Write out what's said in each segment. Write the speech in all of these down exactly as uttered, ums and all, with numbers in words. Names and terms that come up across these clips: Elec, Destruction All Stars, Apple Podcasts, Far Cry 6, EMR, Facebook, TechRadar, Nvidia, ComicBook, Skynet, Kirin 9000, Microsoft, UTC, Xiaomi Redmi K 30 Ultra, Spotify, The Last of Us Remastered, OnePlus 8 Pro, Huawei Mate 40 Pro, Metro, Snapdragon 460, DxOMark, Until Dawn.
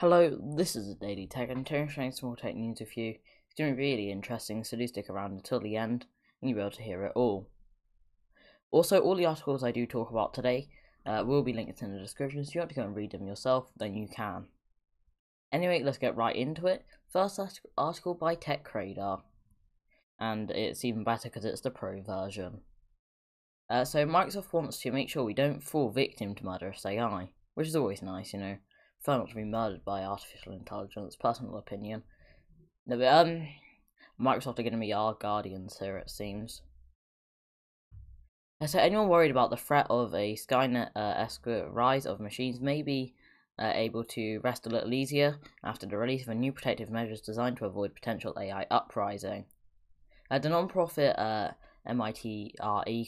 Hello, this is Daily Tech, and today I'm sharing some more tech news with you. It's going to be really interesting, so do stick around until the end, and you'll be able to hear it all. Also, all the articles I do talk about today uh, will be linked in the description, so if you want to go and read them yourself, then you can. Anyway, let's get right into it. First article by TechRadar, and it's even better because it's the pro version. Uh, so Microsoft wants to make sure we don't fall victim to murderous A I, which is always nice, you know. Prefer not to be murdered by artificial intelligence, personal opinion. No, but, um, Microsoft are going to be our guardians here, it seems. So anyone worried about the threat of a Skynet-esque uh, rise of machines may be uh, able to rest a little easier after the release of a new protective measures designed to avoid potential A I uprising. Uh, the non-profit uh, MITRE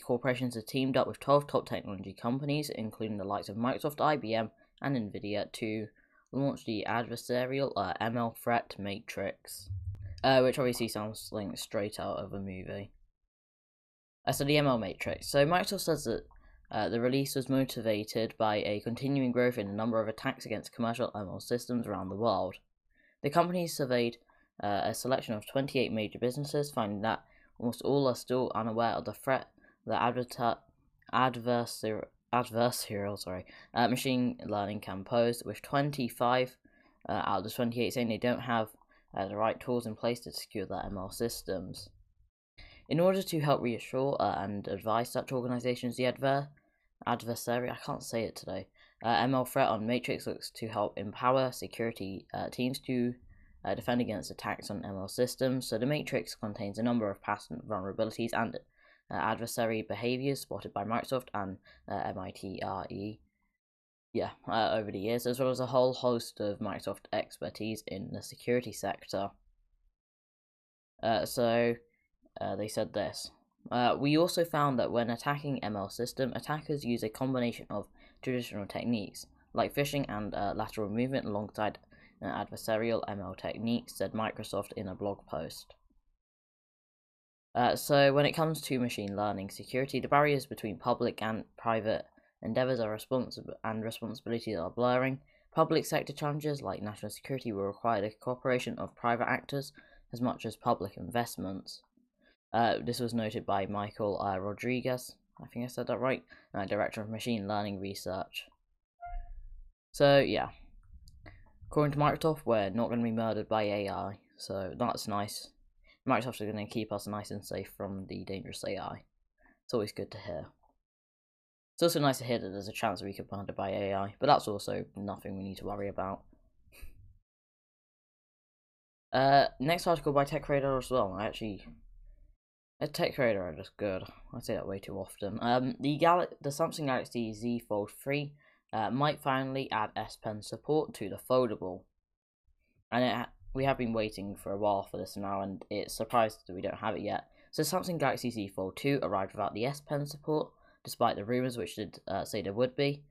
Corporation has teamed up with twelve top technology companies, including the likes of Microsoft, I B M, and Nvidia, to launch the adversarial uh, M L threat matrix, uh, which obviously sounds like straight out of a movie. Uh, so the M L matrix. So Microsoft says that uh, the release was motivated by a continuing growth in the number of attacks against commercial M L systems around the world. The company surveyed uh, a selection of twenty-eight major businesses, finding that almost all are still unaware of the threat that adver adversarial adversarial sorry, uh, machine learning can pose, with twenty-five uh, out of the twenty-eight saying they don't have uh, the right tools in place to secure their M L systems. In order to help reassure uh, and advise such organizations, the adver adversary, I can't say it today, uh, M L threat on Matrix looks to help empower security uh, teams to uh, defend against attacks on M L systems. So the Matrix contains a number of past vulnerabilities and Uh, adversary behaviors spotted by Microsoft and uh, MITRE yeah, uh, over the years, as well as a whole host of Microsoft expertise in the security sector. Uh, so uh, they said this, uh, we also found that when attacking M L system, attackers use a combination of traditional techniques like phishing and uh, lateral movement alongside uh, adversarial M L techniques, said Microsoft in a blog post. Uh, so when it comes to machine learning security, the barriers between public and private endeavours are responsible and responsibilities are blurring. Public sector challenges like national security will require the cooperation of private actors as much as public investments. Uh, this was noted by Michael uh, Rodriguez, I think I said that right, uh, Director of Machine Learning Research. So yeah, according to Microsoft, we're not going to be murdered by A I, so that's nice. Microsoft are going to keep us nice and safe from the dangerous A I. It's always good to hear. It's also nice to hear that there's a chance that we could be murdered by A I, but that's also nothing we need to worry about. Uh, next article by TechRadar as well. I actually, uh, TechRadar are just good. I say that way too often. Um, the Gal the Samsung Galaxy Z Fold three uh, might finally add S Pen support to the foldable, and it. We have been waiting for a while for this now, and it's surprised that we don't have it yet. So Samsung Galaxy Z Fold two arrived without the S Pen support, despite the rumours which did uh, say there would be.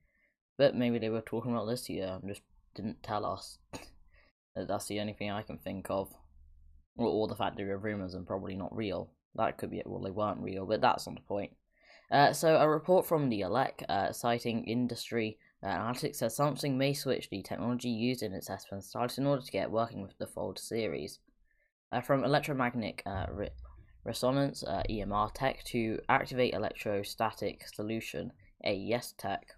But maybe they were talking about this year and just didn't tell us. That's the only thing I can think of. Or, or the fact they were rumours and probably not real. That could be it. Well, they weren't real, but that's not the point. Uh, so a report from the Elec uh, citing industry Uh, analytics says Samsung may switch the technology used in its S Pen stylus in order to get working with the Fold series, uh, from electromagnetic uh, re resonance uh, E M R tech to activate electrostatic solution A E S tech.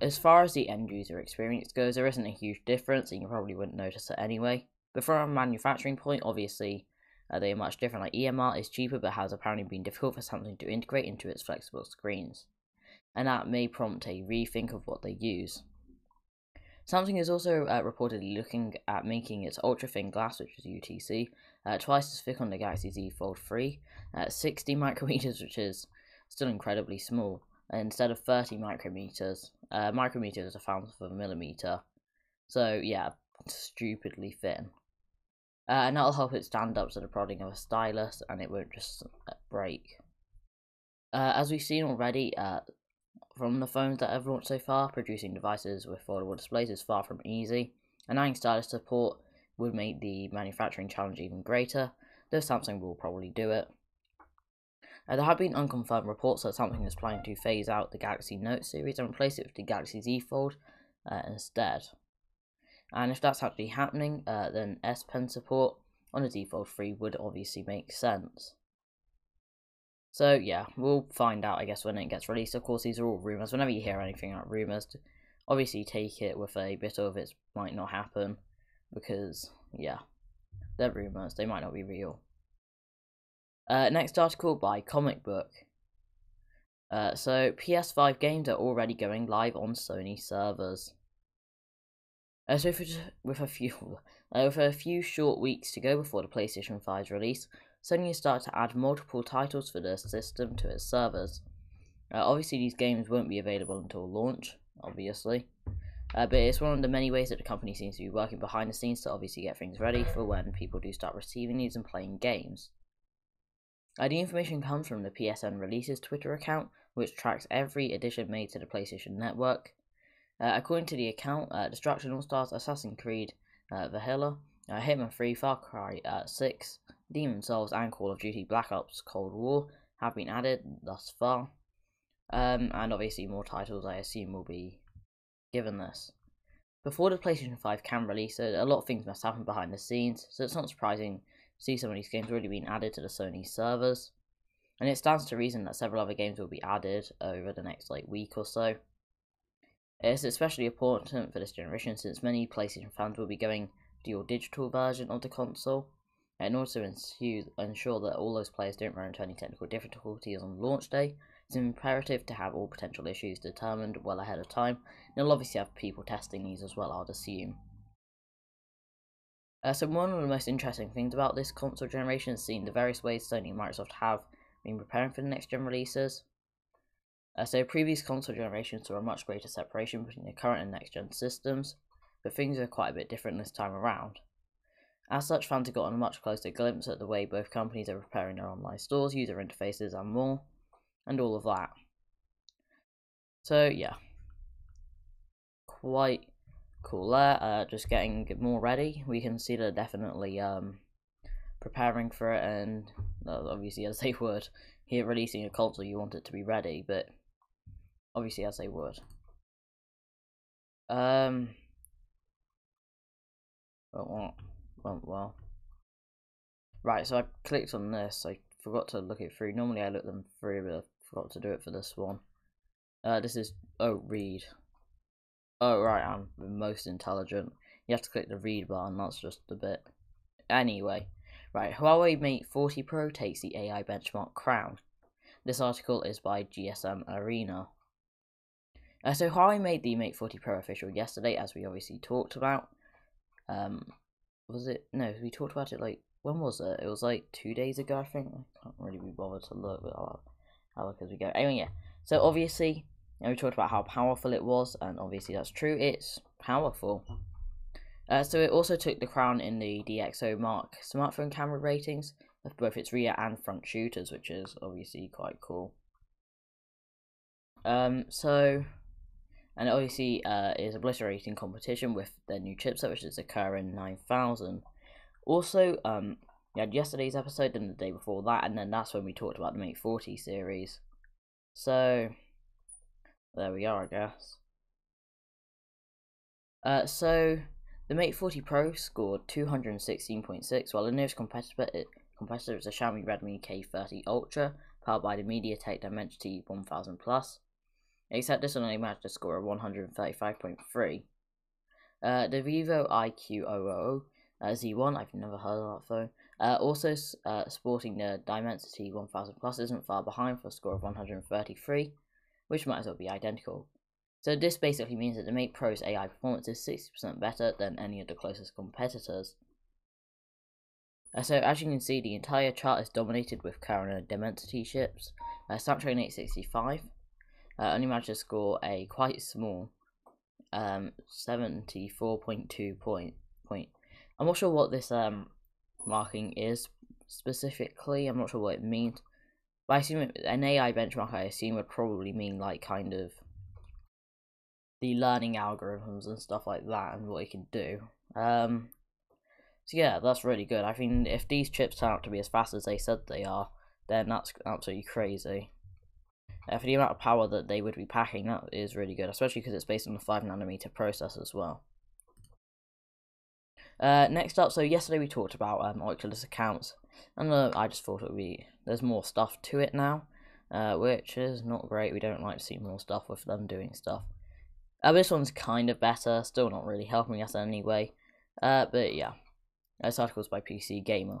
As far as the end user experience goes, there isn't a huge difference, and you probably wouldn't notice it anyway. But from a manufacturing point, obviously, uh, they are much different. Like E M R is cheaper, but has apparently been difficult for Samsung to integrate into its flexible screens, and that may prompt a rethink of what they use. Samsung is also uh, reportedly looking at making its ultra-thin glass, which is U T C, uh, twice as thick on the Galaxy Z Fold three, at uh, sixty micrometers, which is still incredibly small, instead of thirty micrometers. Uh, micrometers are found for a millimeter, so yeah, stupidly thin. Uh, and that'll help it stand up to the prodding of a stylus, and it won't just break. Uh, as we've seen already, uh, from the phones that I've launched so far, producing devices with foldable displays is far from easy, and adding stylus support would make the manufacturing challenge even greater, though Samsung will probably do it. Uh, there have been unconfirmed reports that Samsung is planning to phase out the Galaxy Note series and replace it with the Galaxy Z Fold uh, instead. And if that's actually happening, uh, then S Pen support on a Z Fold three would obviously make sense. So yeah, we'll find out, I guess, when it gets released. Of course, these are all rumours. Whenever you hear anything about rumours, obviously take it with a bit of it might not happen, because yeah, they're rumours, they might not be real. Uh, next article by ComicBook. Uh, so P S five games are already going live on Sony servers. Uh, so for, with a few, uh, with a few short weeks to go before the PlayStation five's release, Sony has started to add multiple titles for the system to its servers. Uh, obviously, these games won't be available until launch, obviously, uh, but it's one of the many ways that the company seems to be working behind the scenes to obviously get things ready for when people do start receiving these and playing games. Uh, the information comes from the P S N Releases Twitter account, which tracks every addition made to the PlayStation Network. Uh, according to the account, uh, Destruction All Stars, Assassin's Creed uh, Valhalla, uh, Hitman three, Far Cry uh, six, Demon Souls and Call of Duty Black Ops Cold War have been added thus far. Um, and obviously more titles, I assume, will be given this. Before the PlayStation five can release, a lot of things must happen behind the scenes, so it's not surprising see some of these games already being added to the Sony servers, and it stands to reason that several other games will be added over the next like week or so. It's especially important for this generation since many PlayStation fans will be going to your digital version of the console, and also ensure that all those players don't run into any technical difficulties on launch day. It's imperative to have all potential issues determined well ahead of time, and you'll obviously have people testing these as well, I'd assume. Uh, so one of the most interesting things about this console generation is seeing the various ways Sony and Microsoft have been preparing for the next gen releases. Uh, so previous console generations saw a much greater separation between the current and next gen systems, but things are quite a bit different this time around. As such, fans have gotten a much closer glimpse at the way both companies are preparing their online stores, user interfaces and more, and all of that. So yeah, quite cool there, uh, just getting more ready. We can see they're definitely um, preparing for it, and uh, obviously as they would, here releasing a console you want it to be ready, but obviously as they would. Um, well, well, well. Right, so I clicked on this, I forgot to look it through. Normally I look them through, but I forgot to do it for this one. Uh, this is, oh, read. Oh right, I'm the most intelligent. You have to click the read button, that's just a bit. Anyway, right, Huawei Mate forty Pro takes the A I benchmark crown. This article is by G S M Arena. Uh, so Huawei made the Mate forty Pro official yesterday, as we obviously talked about. Um, was it? No, we talked about it like, when was it? It was like two days ago, I think. I can't really be bothered to look, but I'll have a look as we go. Anyway, yeah, so obviously, and we talked about how powerful it was, and obviously that's true, it's powerful. Uh, so it also took the crown in the DxOMark smartphone camera ratings of both its rear and front shooters, which is obviously quite cool. Um, so, and it obviously uh, is obliterating competition with their new chipset, which is the Kirin nine thousand. Also, um, we had yesterday's episode and the day before that, and then that's when we talked about the Mate forty series. So there we are, I guess. Uh, so, the Mate forty Pro scored two hundred sixteen point six, while the nearest competitor, it, competitor is the Xiaomi Redmi K thirty Ultra, powered by the MediaTek Dimensity one thousand plus, except this one only managed to score a one hundred thirty-five point three. Uh, the Vivo I Q uh, Z one, I've never heard of that phone, uh, also uh, sporting the Dimensity one thousand plus, isn't far behind for a score of one hundred thirty-three. Which might as well be identical. So this basically means that the Mate Pro's A I performance is sixty percent better than any of the closest competitors. Uh, so as you can see, the entire chart is dominated with current Dimensity chips. Uh, Snapdragon eight sixty-five uh, only managed to score a quite small um, seventy-four point two point, point. I'm not sure what this um, marking is specifically, I'm not sure what it means. But I assume it, an A I benchmark, I assume, would probably mean like kind of the learning algorithms and stuff like that and what it can do. Um, so yeah, that's really good. I mean, if these chips turn out to be as fast as they said they are, then that's absolutely crazy. Uh, for the amount of power that they would be packing, that is really good, especially because it's based on the five nanometer process as well. Uh, next up, so yesterday we talked about um, Oculus accounts, and uh, I just thought it would be, there's more stuff to it now, uh, which is not great. We don't like to see more stuff with them doing stuff. Uh, this one's kind of better, still not really helping us anyway, uh, but yeah. This article's by P C Gamer.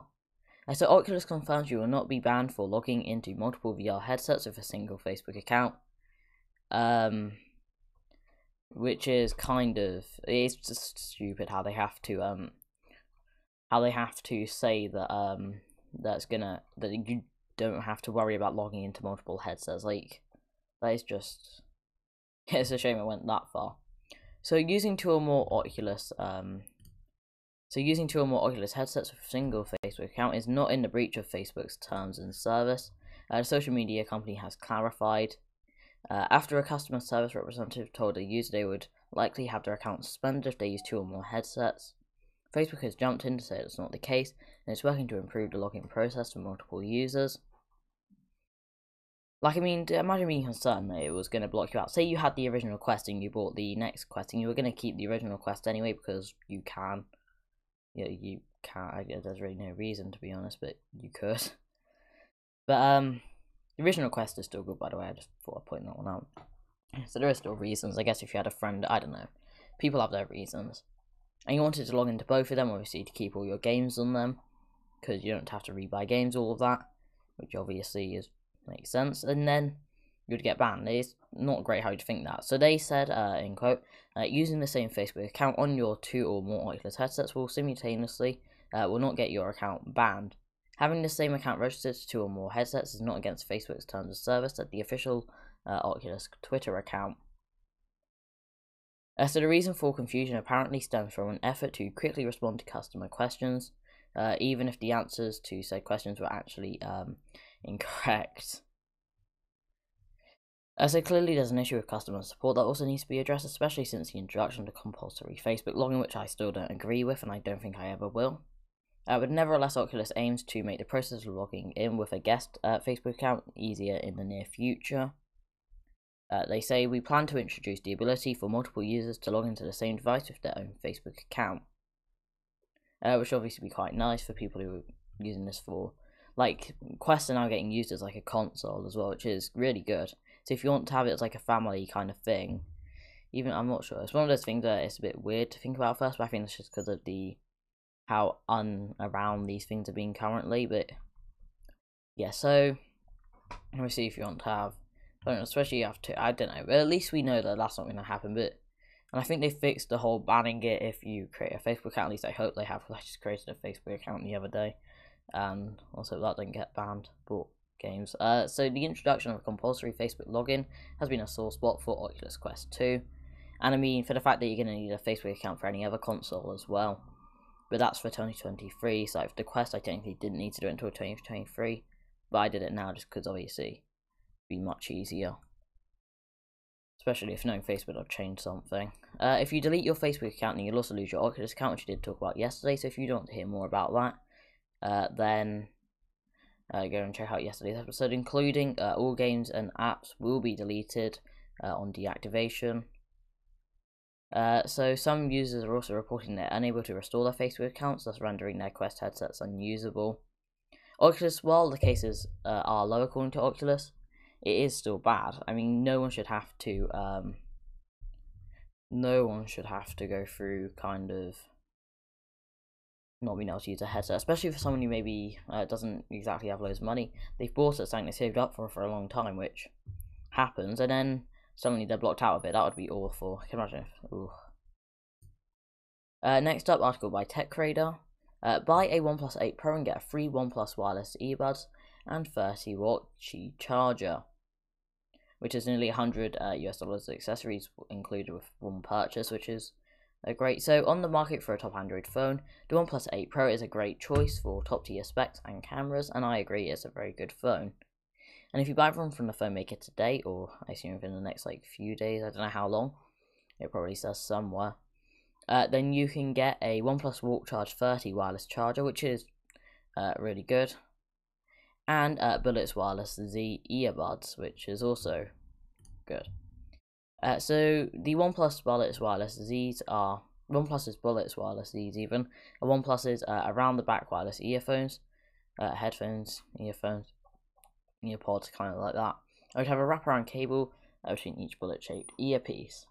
Uh, so Oculus confirms you will not be banned for logging into multiple V R headsets with a single Facebook account. Um, which is kind of, it's just stupid how they have to um, how they have to say that um, that's gonna that you don't have to worry about logging into multiple headsets. Like, that is just, it's a shame it went that far. So using two or more Oculus um. So using two or more Oculus headsets with a single Facebook account is not in the breach of Facebook's terms and service, uh, the social media company has clarified. Uh, after a customer service representative told a user they would likely have their account suspended if they use two or more headsets, Facebook has jumped in to say it's not the case, and it's working to improve the login process for multiple users. Like, I mean, imagine being concerned that it was going to block you out. Say you had the original Quest and you bought the next Quest, and you were going to keep the original Quest anyway because you can. Yeah, you can't. I guess there's really no reason, to be honest, but you could. But um, the original Quest is still good, by the way. I just thought I'd point that one out. So there are still reasons, I guess. If you had a friend, I don't know, people have their reasons, and you wanted to log into both of them, obviously, to keep all your games on them, because you don't have to rebuy games, all of that, which obviously is makes sense. And then you'd get banned. It's not great how you think that. So they said, uh, in quote, uh, using the same Facebook account on your two or more Oculus headsets will simultaneously uh, will not get your account banned. Having the same account registered to two or more headsets is not against Facebook's terms of service, said the official uh, Oculus Twitter account. Uh, so the reason for confusion apparently stems from an effort to quickly respond to customer questions, uh, even if the answers to said questions were actually um, incorrect. Uh, so clearly there's an issue with customer support that also needs to be addressed, especially since the introduction to compulsory Facebook login, which I still don't agree with, and I don't think I ever will. Uh, but nevertheless, Oculus aims to make the process of logging in with a guest uh, Facebook account easier in the near future. Uh, they say, we plan to introduce the ability for multiple users to log into the same device with their own Facebook account. Uh, which obviously would be quite nice for people who are using this for, like, Quest are now getting used as like a console as well, which is really good. So if you want to have it as like a family kind of thing, even, I'm not sure. It's one of those things that it's a bit weird to think about first, but I think it's just because of the, how un around these things are being currently. But yeah, so obviously if you want to have, I don't know, especially after, I don't know, but at least we know that that's not going to happen. But, and I think they fixed the whole banning it if you create a Facebook account, at least I hope they have, because I just created a Facebook account the other day. And also that didn't get banned, but games. Uh, so the introduction of a compulsory Facebook login has been a sore spot for Oculus Quest two, and I mean, for the fact that you're going to need a Facebook account for any other console as well. But that's for twenty twenty-three, so for the Quest I technically didn't need to do it until twenty twenty-three, but I did it now just because obviously it would be much easier. Especially if knowing Facebook I've changed something. Uh, if you delete your Facebook account, then you'll also lose your Oculus account, which we did talk about yesterday, so if you don't want to hear more about that, uh, then... Uh, go and check out yesterday's episode, including uh, all games and apps will be deleted uh, on deactivation. Uh, so some users are also reporting they're unable to restore their Facebook accounts, thus rendering their Quest headsets unusable. Oculus, while the cases uh, are low according to Oculus, it is still bad. I mean, no one should have to, um, no one should have to go through kind of not being able to use a headset, especially for someone who maybe uh, doesn't exactly have loads of money. They've bought it, something they saved up for for a long time, which happens, and then suddenly they're blocked out of it. That would be awful. I can imagine. Ooh. Uh, next up, article by TechRadar. Uh, buy a OnePlus eight Pro and get a free OnePlus wireless earbuds and thirty watt Qi charger, which is nearly one hundred uh, U S dollars accessories included with one purchase, which is Uh, great. So on the market for a top Android phone, the OnePlus eight Pro is a great choice for top tier specs and cameras, and I agree it's a very good phone. And if you buy one from the phone maker today, or I assume within the next like few days, I don't know how long, it probably says somewhere, uh, then you can get a OnePlus Warp Charge thirty wireless charger, which is uh, really good, and uh, Bullets Wireless Z earbuds, which is also good. Uh, so the OnePlus Bullets Wireless Z's are OnePlus's Bullets Wireless Z's even, and OnePlus's uh, around the back wireless earphones, uh, headphones, earphones, earpods, kind of like that. I would have a wraparound cable uh, between each bullet shaped earpiece.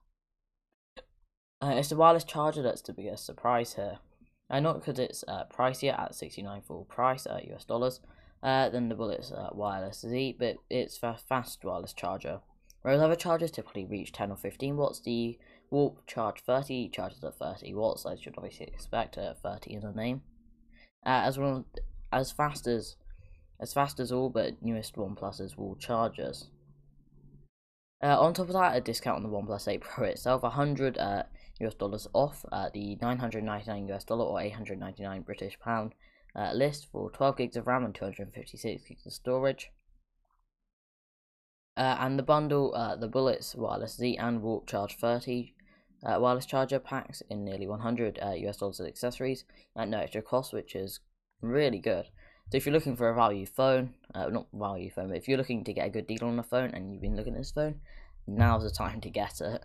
Uh, it's the wireless charger that's the biggest surprise here. Uh, not because it's uh, pricier at sixty-nine full price at uh, U S dollars uh, than the Bullets uh, Wireless Z, but it's for fast wireless charger. Whereas other chargers typically reach ten or fifteen watts, the Warp Charge thirty charges at thirty watts, as you'd obviously expect, uh, thirty in the name. Uh, as well, as fast as as fast as all but newest OnePlus's wall chargers. Uh, on top of that, a discount on the OnePlus eight Pro itself, one hundred uh, U S dollars off uh, the nine hundred ninety-nine U S dollar or eight hundred ninety-nine British pound uh, list for twelve gigs of RAM and two hundred fifty-six gigs of storage. Uh, and the bundle, uh, the Bullets Wireless Z and Warp Charge thirty uh, wireless charger packs in nearly one hundred uh, U S dollars as accessories at no extra cost, which is really good. So if you're looking for a value phone, uh, not value phone, but if you're looking to get a good deal on a phone and you've been looking at this phone, now's the time to get it.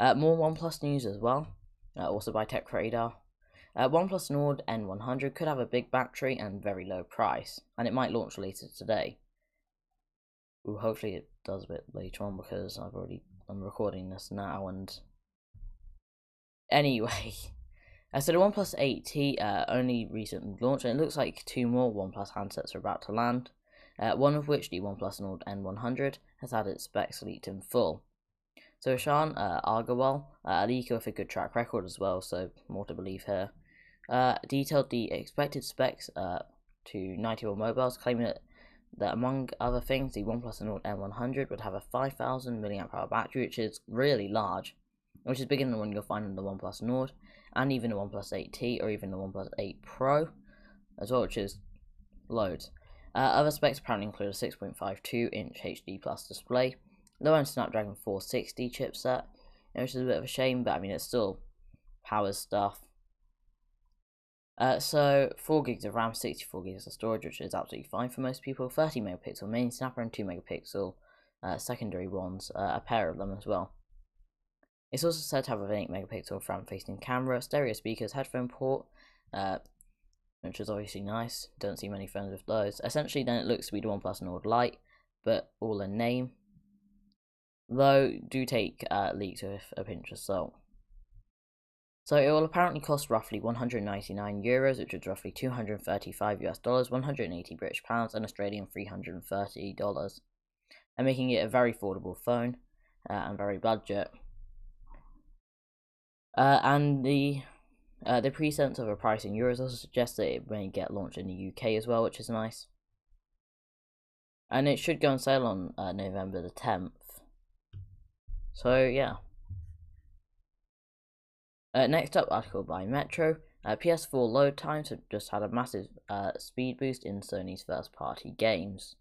Uh, more OnePlus news as well, uh, also by TechRadar. Uh, OnePlus Nord N one hundred could have a big battery and very low price, and it might launch later today. Ooh, hopefully it does a bit later on because I've already I'm recording this now. And anyway, uh, so the OnePlus eight T uh, only recently launched, and it looks like two more OnePlus handsets are about to land. Uh, one of which, the OnePlus Nord N one hundred, has had its specs leaked in full. So Ishan uh, Agarwal, uh, a leaker with a good track record as well, so more to believe here, uh, detailed the expected specs uh, to ninety-one mobiles, claiming that. That among other things, the OnePlus Nord N one hundred would have a five thousand milliamp hour battery, which is really large, which is bigger than the one you'll find on the OnePlus Nord, and even the OnePlus eight T or even the OnePlus eight Pro, as well, which is loads. Uh, other specs apparently include a six point five two inch H D plus display, low-end Snapdragon four sixty chipset, which is a bit of a shame, but I mean it still powers stuff. Uh, so, four gigs of RAM, sixty-four gigs of storage, which is absolutely fine for most people, thirty megapixel main snapper and two megapixel uh, secondary ones, uh, a pair of them as well. It's also said to have an eight megapixel front facing camera, stereo speakers, headphone port, uh, which is obviously nice, don't see many phones with those. Essentially then it looks to be the OnePlus Nord Lite, but all in name, though do take uh, leaks with a pinch of salt. So it will apparently cost roughly one hundred ninety-nine euros, which is roughly two hundred thirty-five U S dollars, one hundred eighty British pounds, and Australian three hundred thirty dollars, and making it a very affordable phone uh, and very budget. Uh, and the uh, the presense of a price in euros also suggests that it may get launched in the U K as well, which is nice. And it should go on sale on uh, November the tenth. So yeah. Uh, next up, article by Metro, uh, P S four load times have just had a massive uh, speed boost in Sony's first party games.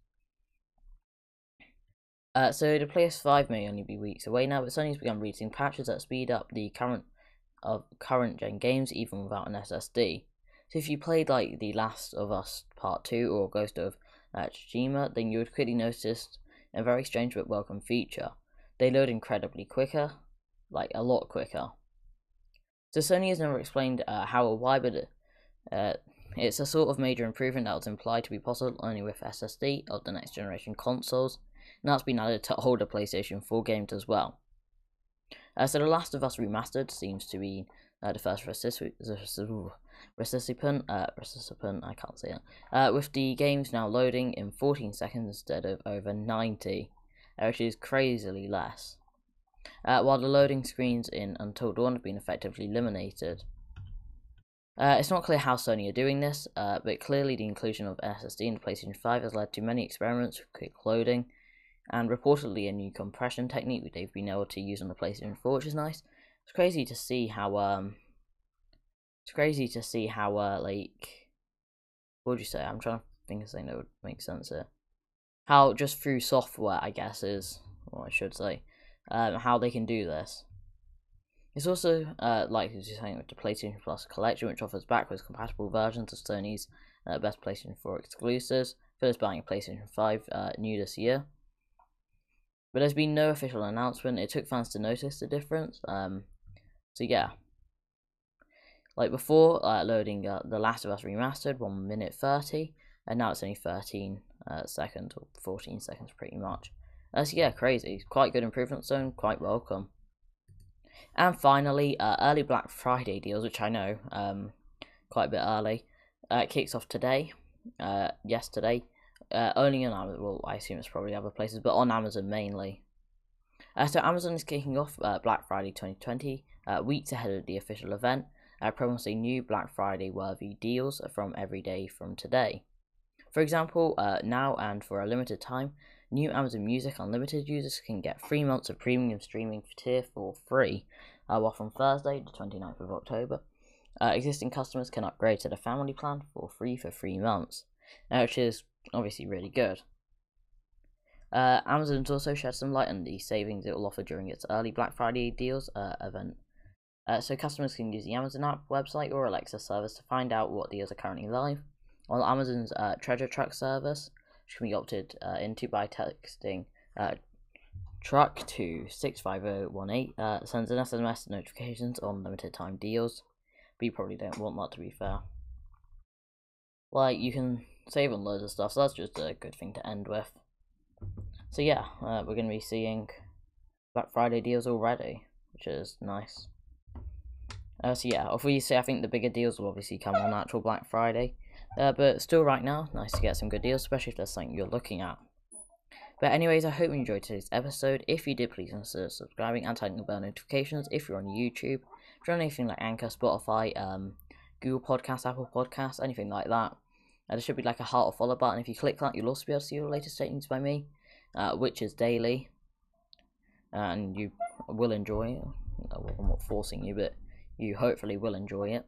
Uh, so the P S five may only be weeks away now, but Sony's begun releasing patches that speed up the current of uh, current gen games even without an S S D. So if you played like The Last of Us Part two or Ghost of uh, Tsushima, then you would quickly notice a very strange but welcome feature. They load incredibly quicker, like a lot quicker. So Sony has never explained uh, how or why, but uh, it's a sort of major improvement that was implied to be possible only with S S D of the next generation consoles, and that's been added to older PlayStation four games as well. Uh, so The Last of Us Remastered seems to be uh, the first recipient, uh, recipient, I can't say it, uh, with the games now loading in fourteen seconds instead of over ninety, which is crazily less. Uh, while the loading screens in Until Dawn have been effectively eliminated. Uh, it's not clear how Sony are doing this, uh, but clearly the inclusion of S S D in the PlayStation five has led to many experiments with quick loading, and reportedly a new compression technique that they've been able to use on the PlayStation four, which is nice. It's crazy to see how, um, it's crazy to see how, uh, like, what would you say? I'm trying to think of something that would make sense here. How just through software, I guess, is what I should say. Um, how they can do this. It's also uh, likely to do something with the PlayStation Plus collection, which offers backwards compatible versions of Sony's uh, best PlayStation four exclusives for those buying a PlayStation five uh, new this year. But there's been no official announcement. It took fans to notice the difference, um, So yeah, like before, uh, loading uh, The Last of Us Remastered, one minute thirty, and now it's only thirteen uh, seconds, or fourteen seconds pretty much. Uh, so yeah, crazy. Quite good improvements done, quite welcome. And finally, uh, early Black Friday deals, which I know, um, quite a bit early, uh, kicks off today, uh, yesterday, uh, only on Amazon, well, I assume it's probably other places, but on Amazon mainly. Uh, so Amazon is kicking off uh, Black Friday twenty twenty, uh, weeks ahead of the official event, uh, promising new Black Friday worthy deals from every day from today. For example, uh, now and for a limited time, new Amazon Music Unlimited users can get three months of premium streaming tier for free, uh, while from Thursday the twenty-ninth of October, uh, existing customers can upgrade to the family plan for free for three months, uh, which is obviously really good. Uh, Amazon's also shed some light on the savings it will offer during its early Black Friday deals uh, event. Uh, so customers can use the Amazon app, website or Alexa service to find out what deals are currently live, on Amazon's uh, Treasure Truck service, which can be opted uh, into by texting uh, truck to six five zero one eight, uh, sends an S M S notifications on limited time deals, but you probably don't want that, to be fair. Like, you can save on loads of stuff, so that's just a good thing to end with. So yeah, uh, we're going to be seeing Black Friday deals already, which is nice. Uh, so yeah, obviously I think the bigger deals will obviously come on actual Black Friday. Uh, but still right now, nice to get some good deals, especially if there's something you're looking at. But anyways, I hope you enjoyed today's episode. If you did, please consider subscribing and turning on bell notifications if you're on YouTube. If you're on anything like Anchor, Spotify, um, Google Podcasts, Apple Podcasts, anything like that. Uh, there should be like a heart or follow button. If you click that, you'll also be able to see all the latest statements by me, uh, which is daily. And you will enjoy it. I'm not forcing you, but you hopefully will enjoy it.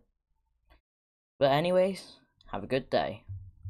But anyways, have a good day.